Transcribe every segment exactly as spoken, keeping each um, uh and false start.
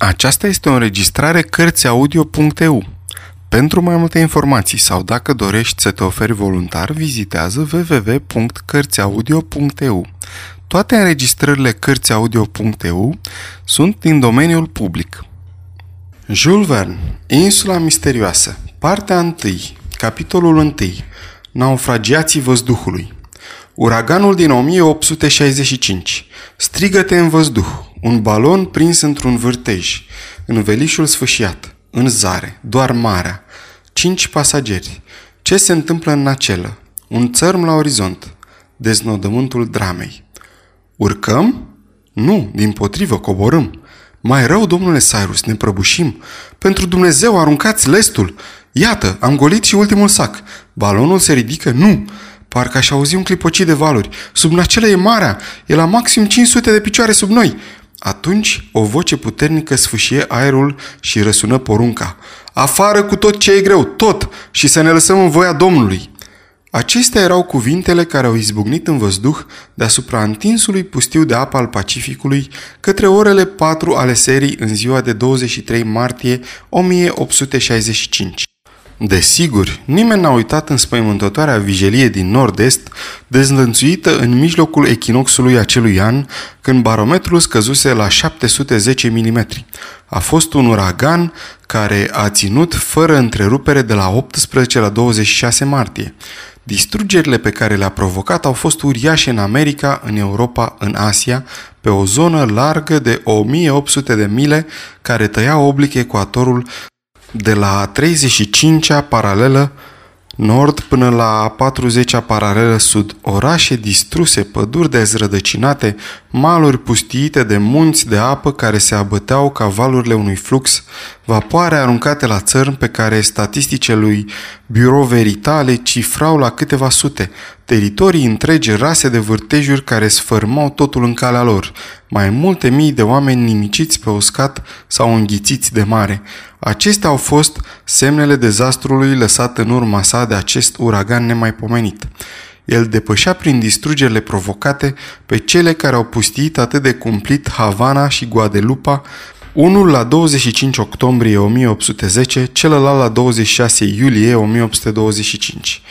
Aceasta este o înregistrare cărți audio punct e u. Pentru mai multe informații sau dacă dorești să te oferi voluntar, vizitează w w w punct cărți audio punct e u. Toate înregistrările cărți audio punct e u sunt din domeniul public. Jules Verne, Insula misterioasă, partea întâi, capitolul unu, naufragiații văzduhului. Uraganul din o mie opt sute șaizeci și cinci, strigăte în văzduh, un balon prins într-un vârtej, învelișul sfâșiat, în zare, doar marea, cinci pasageri, ce se întâmplă în nacelă, un țărm la orizont, deznodământul dramei. Urcăm? Nu, dimpotrivă, coborâm. Mai rău, domnule Cyrus, ne prăbușim. Pentru Dumnezeu, aruncați lestul. Iată, am golit și ultimul sac. Balonul se ridică? Nu. Parcă aș auzi un clipocit de valuri. Sub nacele e marea. E la maxim cinci sute de picioare sub noi. Atunci, o voce puternică sfâșie aerul și răsună porunca. Afară cu tot ce e greu, tot, și să ne lăsăm în voia Domnului. Acestea erau cuvintele care au izbucnit în văzduh deasupra întinsului pustiu de apă al Pacificului către orele patru ale serii în ziua de douăzeci și trei martie o mie opt sute șaizeci și cinci. Desigur, nimeni n-a uitat înspăimântătoarea vijelie din nord-est, dezlănțuită în mijlocul echinocțului acelui an, când barometrul scăzuse la șapte sute zece milimetri. A fost un uragan care a ținut fără întrerupere de la optsprezece la douăzeci și șase martie. Distrugerile pe care le-a provocat au fost uriașe în America, în Europa, în Asia, pe o zonă largă de o mie opt sute de mile care tăia oblic ecuatorul de la treizeci și cincea paralelă nord până la patruzecea paralelă sud, orașe distruse, păduri dezrădăcinate, maluri pustiite de munți de apă care se abăteau ca valurile unui flux, vapoare aruncate la țărm pe care statisticele lui Bureau Veritale cifrau la câteva sute, teritorii întregi rase de vârtejuri care sfărmau totul în calea lor, mai multe mii de oameni nimiciți pe uscat sau înghițiți de mare. Acestea au fost semnele dezastrului lăsat în urma sa de acest uragan nemaipomenit. El depășea prin distrugerile provocate pe cele care au pustiit atât de cumplit Havana și Guadelupa, unul la douăzeci și cinci octombrie o mie opt sute zece, celălalt la douăzeci și șase iulie o mie opt sute douăzeci și cinci.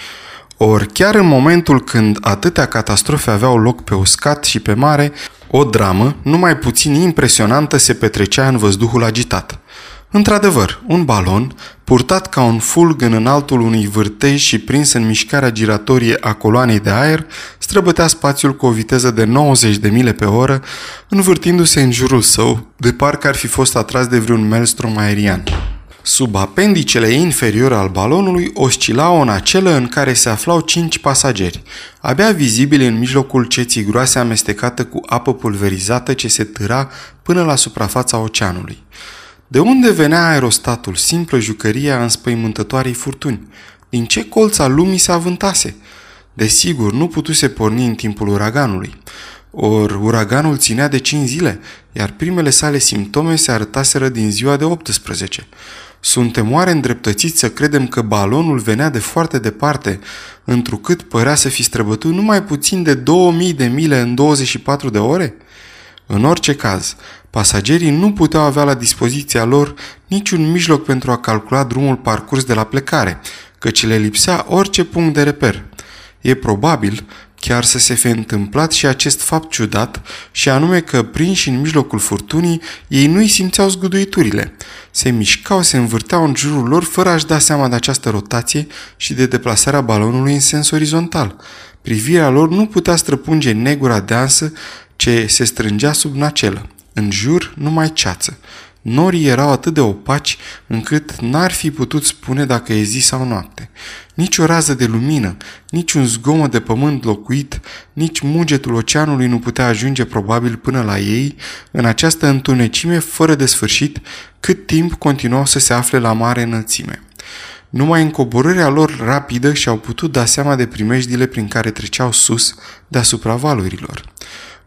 Ori chiar în momentul când atâtea catastrofe aveau loc pe uscat și pe mare, o dramă, numai puțin impresionantă, se petrecea în văzduhul agitat. Într-adevăr, un balon, purtat ca un fulg în înaltul unui vârtej și prins în mișcarea giratorie a coloanei de aer, străbătea spațiul cu o viteză de nouăzeci de mile pe oră, învârtindu-se în jurul său, de parcă ar fi fost atras de vreun maelstrom aerian. Sub apendicele inferioare al balonului oscila o nacelă în care se aflau cinci pasageri, abia vizibili în mijlocul ceții groase amestecată cu apă pulverizată ce se târa până la suprafața oceanului. De unde venea aerostatul, simplă jucărie a înspăimântătoarei furtuni? Din ce colț al lumii se avântase? Desigur, nu putuse porni în timpul uraganului. Or, uraganul ținea de cinci zile, iar primele sale simptome se arătaseră din ziua de optsprezece. Suntem oare îndreptățiți să credem că balonul venea de foarte departe, întrucât părea să fi străbătut numai puțin de două mii de mile în douăzeci și patru de ore? În orice caz, pasagerii nu puteau avea la dispoziția lor niciun mijloc pentru a calcula drumul parcurs de la plecare, căci le lipsea orice punct de reper. E probabil chiar să se fi întâmplat și acest fapt ciudat, și anume că, prinși în mijlocul furtunii, ei nu-i simțeau zguduiturile. Se mișcau, se învârteau în jurul lor fără a-și da seama de această rotație și de deplasarea balonului în sens orizontal. Privirea lor nu putea străpunge negura deansă ce se strângea sub nacelă. În jur numai ceață. Norii erau atât de opaci încât n-ar fi putut spune dacă e zi sau noapte. Nici o rază de lumină, nici un zgomot de pământ locuit, nici mugetul oceanului nu putea ajunge probabil până la ei în această întunecime fără de sfârșit, cât timp continuau să se afle la mare înălțime. Numai în coborârea lor rapidă și-au putut da seama de primejdile prin care treceau sus deasupra valurilor.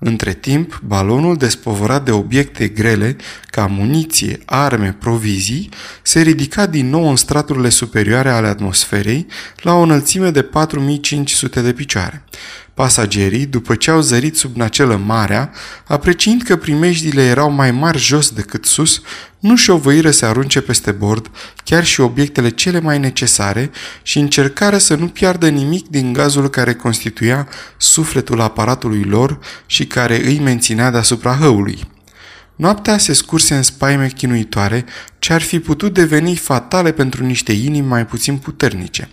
Între timp, balonul, despovărat de obiecte grele, ca muniție, arme, provizii, se ridica din nou în straturile superioare ale atmosferei, la o înălțime de patru mii cinci sute de picioare. Pasagerii, după ce au zărit sub nacelă marea, apreciind că primejdiile erau mai mari jos decât sus, nu șovăiră să arunce peste bord chiar și obiectele cele mai necesare și încercară să nu piardă nimic din gazul care constituia sufletul aparatului lor și care îi menținea deasupra hăului. Noaptea se scurse în spaime chinuitoare ce ar fi putut deveni fatale pentru niște inimi mai puțin puternice.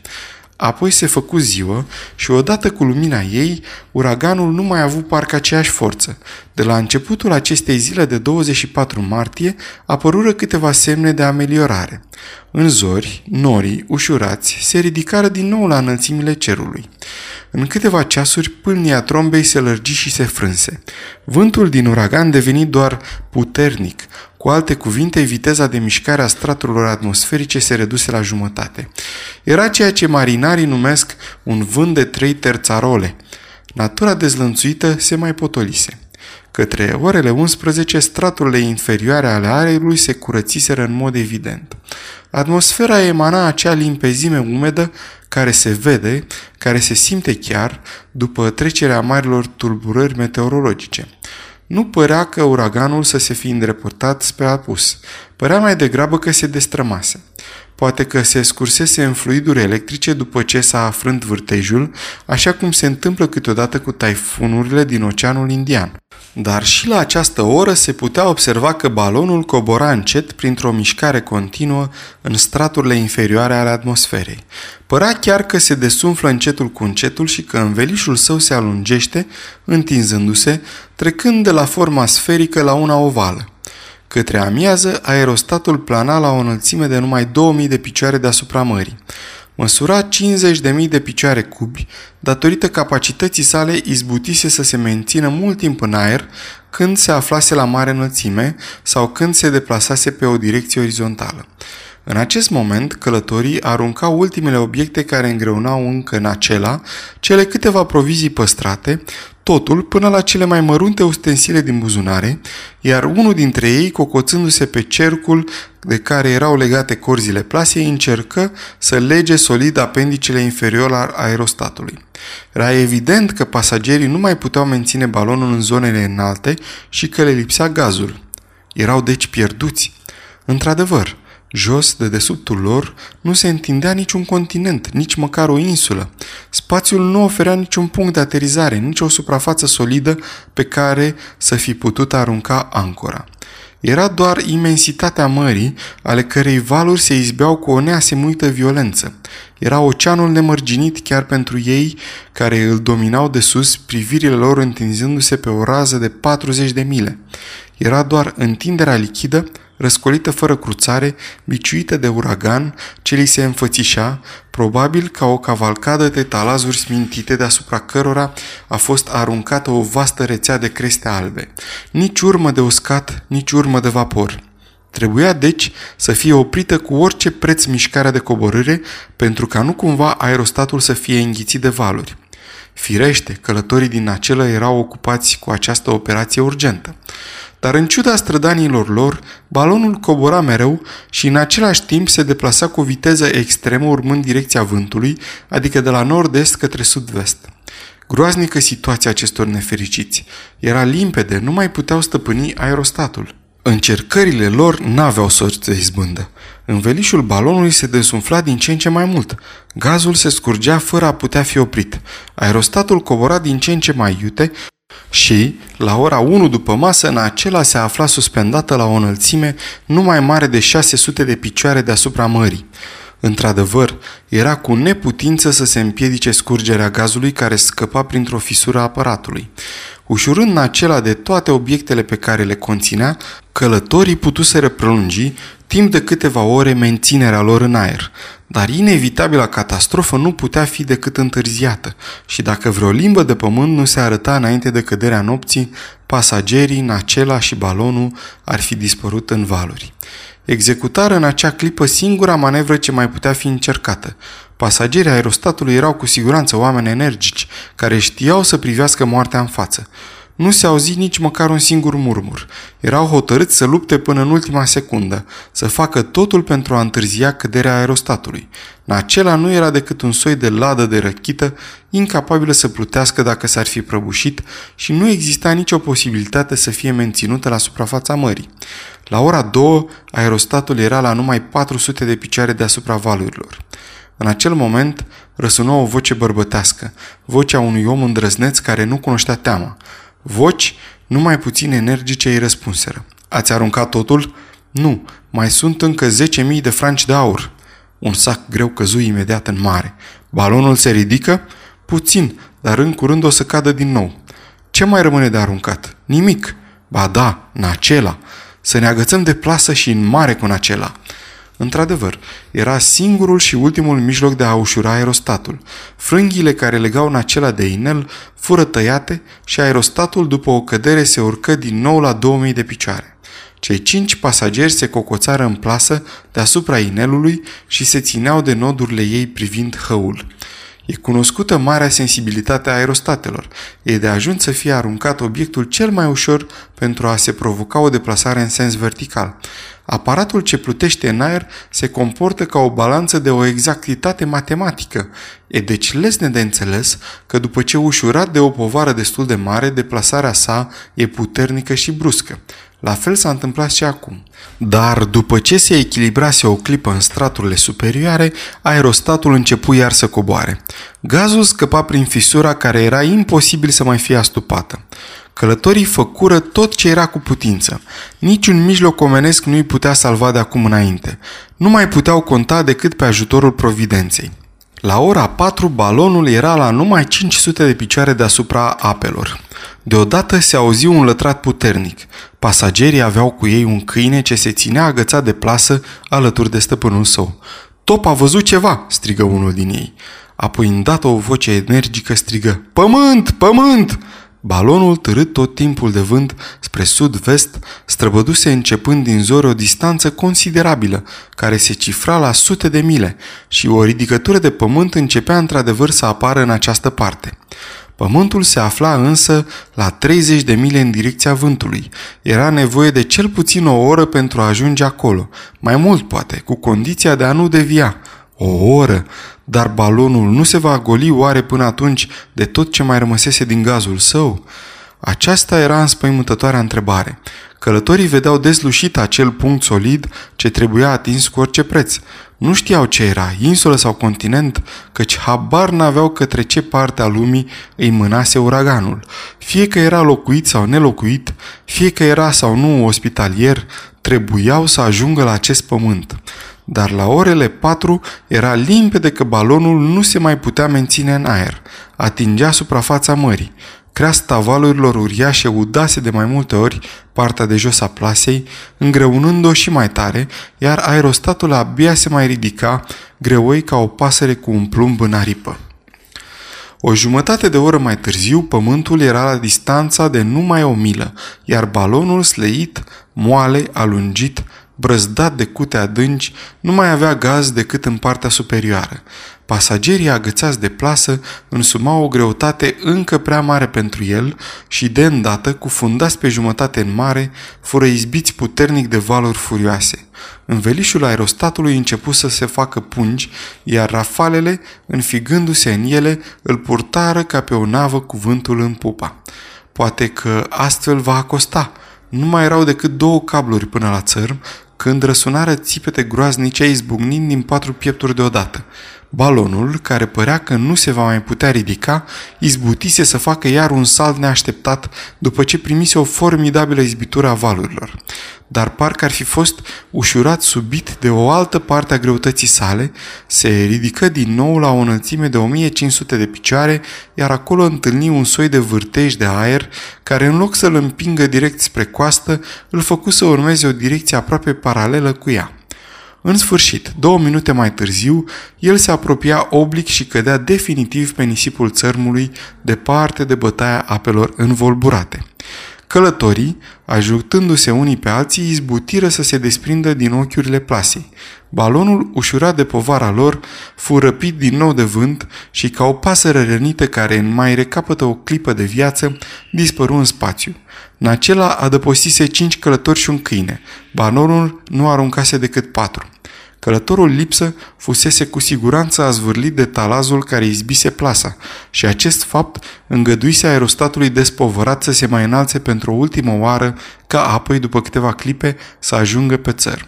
Apoi se făcu ziua și odată cu lumina ei, uraganul nu mai a avut parcă aceeași forță. De la începutul acestei zile de douăzeci și patru martie apărură câteva semne de ameliorare. În zori, norii, ușurați, se ridicară din nou la înălțimile cerului. În câteva ceasuri, pâlnia trombei se lărgi și se frânse. Vântul din uragan deveni doar puternic. Cu alte cuvinte, viteza de mișcare a straturilor atmosferice se reduse la jumătate. Era ceea ce marinarii numesc un vânt de trei terțarole. Natura dezlănțuită se mai potolise. Către orele unsprezece, straturile inferioare ale aerului se curățiseră în mod evident. Atmosfera emana acea limpezime umedă care se vede, care se simte chiar după trecerea marilor tulburări meteorologice. Nu părea că uraganul să se fi îndreptat spre apus. Părea mai degrabă că se destrămase. Poate că se scursese în fluiduri electrice după ce s-a afrânt vârtejul, așa cum se întâmplă câteodată cu taifunurile din Oceanul Indian. Dar și la această oră se putea observa că balonul cobora încet printr-o mișcare continuă în straturile inferioare ale atmosferei. Părea chiar că se desumflă încetul cu încetul și că învelișul său se alungește, întinzându-se, trecând de la forma sferică la una ovală. Către amiază, aerostatul plana la o înălțime de numai două mii de picioare deasupra mării. Măsura cincizeci de mii de picioare cubi, datorită capacității sale izbutise să se mențină mult timp în aer când se aflase la mare înălțime sau când se deplasase pe o direcție orizontală. În acest moment, călătorii aruncau ultimele obiecte care îngreunau încă în acela, cele câteva provizii păstrate, totul până la cele mai mărunte ustensile din buzunare, iar unul dintre ei, cocoțându-se pe cercul de care erau legate corzile plasei, încercă să lege solid apendicele inferioare al aerostatului. Era evident că pasagerii nu mai puteau menține balonul în zonele înalte și că le lipsea gazul. Erau deci pierduți. Într-adevăr, jos, de dedesubtul lor, nu se întindea niciun continent, nici măcar o insulă. Spațiul nu oferea niciun punct de aterizare, nici o suprafață solidă pe care să fi putut arunca ancora. Era doar imensitatea mării, ale cărei valuri se izbeau cu o neasemuită violență. Era oceanul nemărginit chiar pentru ei, care îl dominau de sus, privirile lor întinzându-se pe o rază de patruzeci de mile. Era doar întinderea lichidă, răscolită fără cruțare, biciuită de uragan, ce li se înfățișa, probabil ca o cavalcadă de talazuri smintite deasupra cărora a fost aruncată o vastă rețea de creste albe. Nici urmă de uscat, nici urmă de vapor. Trebuia, deci, să fie oprită cu orice preț mișcarea de coborâre, pentru ca nu cumva aerostatul să fie înghițit de valuri. Firește, călătorii din acela erau ocupați cu această operație urgentă. Dar în ciuda strădanilor lor, balonul cobora mereu și în același timp se deplasa cu viteză extremă urmând direcția vântului, adică de la nord-est către sud-vest. Groaznică situația acestor nefericiți. Era limpede, nu mai puteau stăpâni aerostatul. Încercările lor n-aveau sorți de izbândă. Învelișul balonului se desumfla din ce în ce mai mult. Gazul se scurgea fără a putea fi oprit. Aerostatul cobora din ce în ce mai iute și, la ora unu după masă, în acela se afla suspendată la o înălțime nu mai mare de șase sute de picioare deasupra mării. Într-adevăr, era cu neputință să se împiedice scurgerea gazului care scăpa printr-o fisură a aparatului. Ușurând în acela de toate obiectele pe care le conținea, călătorii putuseră prelungi timp de câteva ore menținerea lor în aer, dar inevitabila catastrofă nu putea fi decât întârziată și dacă vreo limbă de pământ nu se arăta înainte de căderea nopții, pasagerii, nacela și balonul ar fi dispărut în valuri. Executară în acea clipă singura manevră ce mai putea fi încercată. Pasagerii aerostatului erau cu siguranță oameni energici, care știau să privească moartea în față. Nu se auzi nici măcar un singur murmur. Erau hotărâți să lupte până în ultima secundă, să facă totul pentru a întârzia căderea aerostatului. Acela nu era decât un soi de ladă de răchită, incapabilă să plutească dacă s-ar fi prăbușit și nu exista nicio posibilitate să fie menținută la suprafața mării. La ora două, aerostatul era la numai patru sute de picioare deasupra valurilor. În acel moment răsună o voce bărbătească, vocea unui om îndrăzneț care nu cunoștea teama. Voci numai puțin energice îi răspunseră. Ați aruncat totul? Nu, mai sunt încă zece mii de franci de aur. Un sac greu căzu imediat în mare. Balonul se ridică? Puțin, dar în curând o să cadă din nou. Ce mai rămâne de aruncat? Nimic. Ba da, în acela. Să ne agățăm de plasă și în mare cu în acela. Într-adevăr, era singurul și ultimul mijloc de a ușura aerostatul. Frânghiile care legau în acela de inel fură tăiate și aerostatul, după o cădere, se urcă din nou la două mii de picioare. Cei cinci pasageri se cocoțară în plasă deasupra inelului și se țineau de nodurile ei privind hăul. E cunoscută marea sensibilitate a aerostatelor. E de ajuns să fie aruncat obiectul cel mai ușor pentru a se provoca o deplasare în sens vertical. Aparatul ce plutește în aer se comportă ca o balanță de o exactitate matematică. E deci lesne de înțeles că după ce ușurat de o povară destul de mare, deplasarea sa e puternică și bruscă. La fel s-a întâmplat și acum. Dar după ce se echilibrase o clipă în straturile superioare, aerostatul începu iar să coboare. Gazul scăpa prin fisura care era imposibil să mai fie astupată. Călătorii făcură tot ce era cu putință. Niciun mijloc omenesc nu îi putea salva de acum înainte. Nu mai puteau conta decât pe ajutorul providenței. La ora patru, balonul era la numai cinci sute de picioare deasupra apelor. Deodată se auzi un lătrat puternic. Pasagerii aveau cu ei un câine ce se ținea agățat de plasă alături de stăpânul său. Top a văzut ceva!" strigă unul din ei. Apoi, îndată, o voce energică strigă: Pământ! Pământ!" Balonul, târât tot timpul de vânt spre sud-vest, străbăduse începând din zori o distanță considerabilă, care se cifra la sute de mile, și o ridicătură de pământ începea într-adevăr să apară în această parte. Pământul se afla însă la treizeci de mile în direcția vântului. Era nevoie de cel puțin o oră pentru a ajunge acolo, mai mult poate, cu condiția de a nu devia. O oră! Dar balonul nu se va goli oare până atunci de tot ce mai rămăsese din gazul său? Aceasta era înspăimântătoarea întrebare. Călătorii vedeau dezlușit acel punct solid ce trebuia atins cu orice preț. Nu știau ce era, insulă sau continent, căci habar n-aveau către ce parte a lumii îi mânase uraganul. Fie că era locuit sau nelocuit, fie că era sau nu ospitalier, trebuiau să ajungă la acest pământ. Dar la orele patru era limpede că balonul nu se mai putea menține în aer. Atingea suprafața mării. Creasta valurilor uriașe udase de mai multe ori partea de jos a plasei, îngreunând-o și mai tare, iar aerostatul abia se mai ridica, greoi ca o pasăre cu un plumb în aripă. O jumătate de oră mai târziu, pământul era la distanța de numai o milă, iar balonul sleit, moale, alungit, brăzdat de cute adânci, nu mai avea gaz decât în partea superioară. Pasagerii agățați de plasă însumau o greutate încă prea mare pentru el și, de îndată, cufundați pe jumătate în mare, fură izbiți puternic de valuri furioase. Învelișul aerostatului începu să se facă pungi, iar rafalele, înfigându-se în ele, îl purtară ca pe o navă cu vântul în pupa. Poate că astfel va acosta. Nu mai erau decât două cabluri până la țărm, când răsunară țipete groaznice izbucnind din patru piepturi deodată. Balonul, care părea că nu se va mai putea ridica, izbutise să facă iar un salt neașteptat după ce primise o formidabilă izbitură a valurilor. Dar parcă ar fi fost ușurat subit de o altă parte a greutății sale, se ridică din nou la o înălțime de o mie cinci sute de picioare, iar acolo întâlni un soi de vârtej de aer, care în loc să-l împingă direct spre coastă, îl făcu să urmeze o direcție aproape paralelă cu ea. În sfârșit, două minute mai târziu, el se apropia oblic și cădea definitiv pe nisipul țărmului, departe de bătaia apelor învolburate. Călătorii, ajutându-se unii pe alții, izbutiră să se desprindă din ochiurile plasei. Balonul, ușurat de povara lor, fu răpit din nou de vânt și, ca o pasăre rănită care mai recapătă o clipă de viață, dispăru în spațiu. În acela adăpostise cinci călători și un câine. Balonul nu aruncase decât patru. Călătorul lipsă fusese cu siguranță azvârlit de talazul care izbise plasa și acest fapt îngăduise aerostatului despovărat să se mai înalțe pentru o ultimă oară ca apoi, după câteva clipe, să ajungă pe țăr.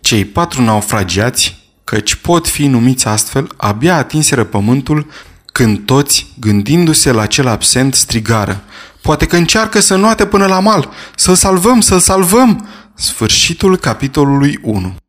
Cei patru naufragiați, căci pot fi numiți astfel, abia atinseră pământul când toți, gândindu-se la cel absent, strigară: "Poate că încearcă să înoate până la mal! Să-l salvăm, să-l salvăm!" Sfârșitul capitolului unu.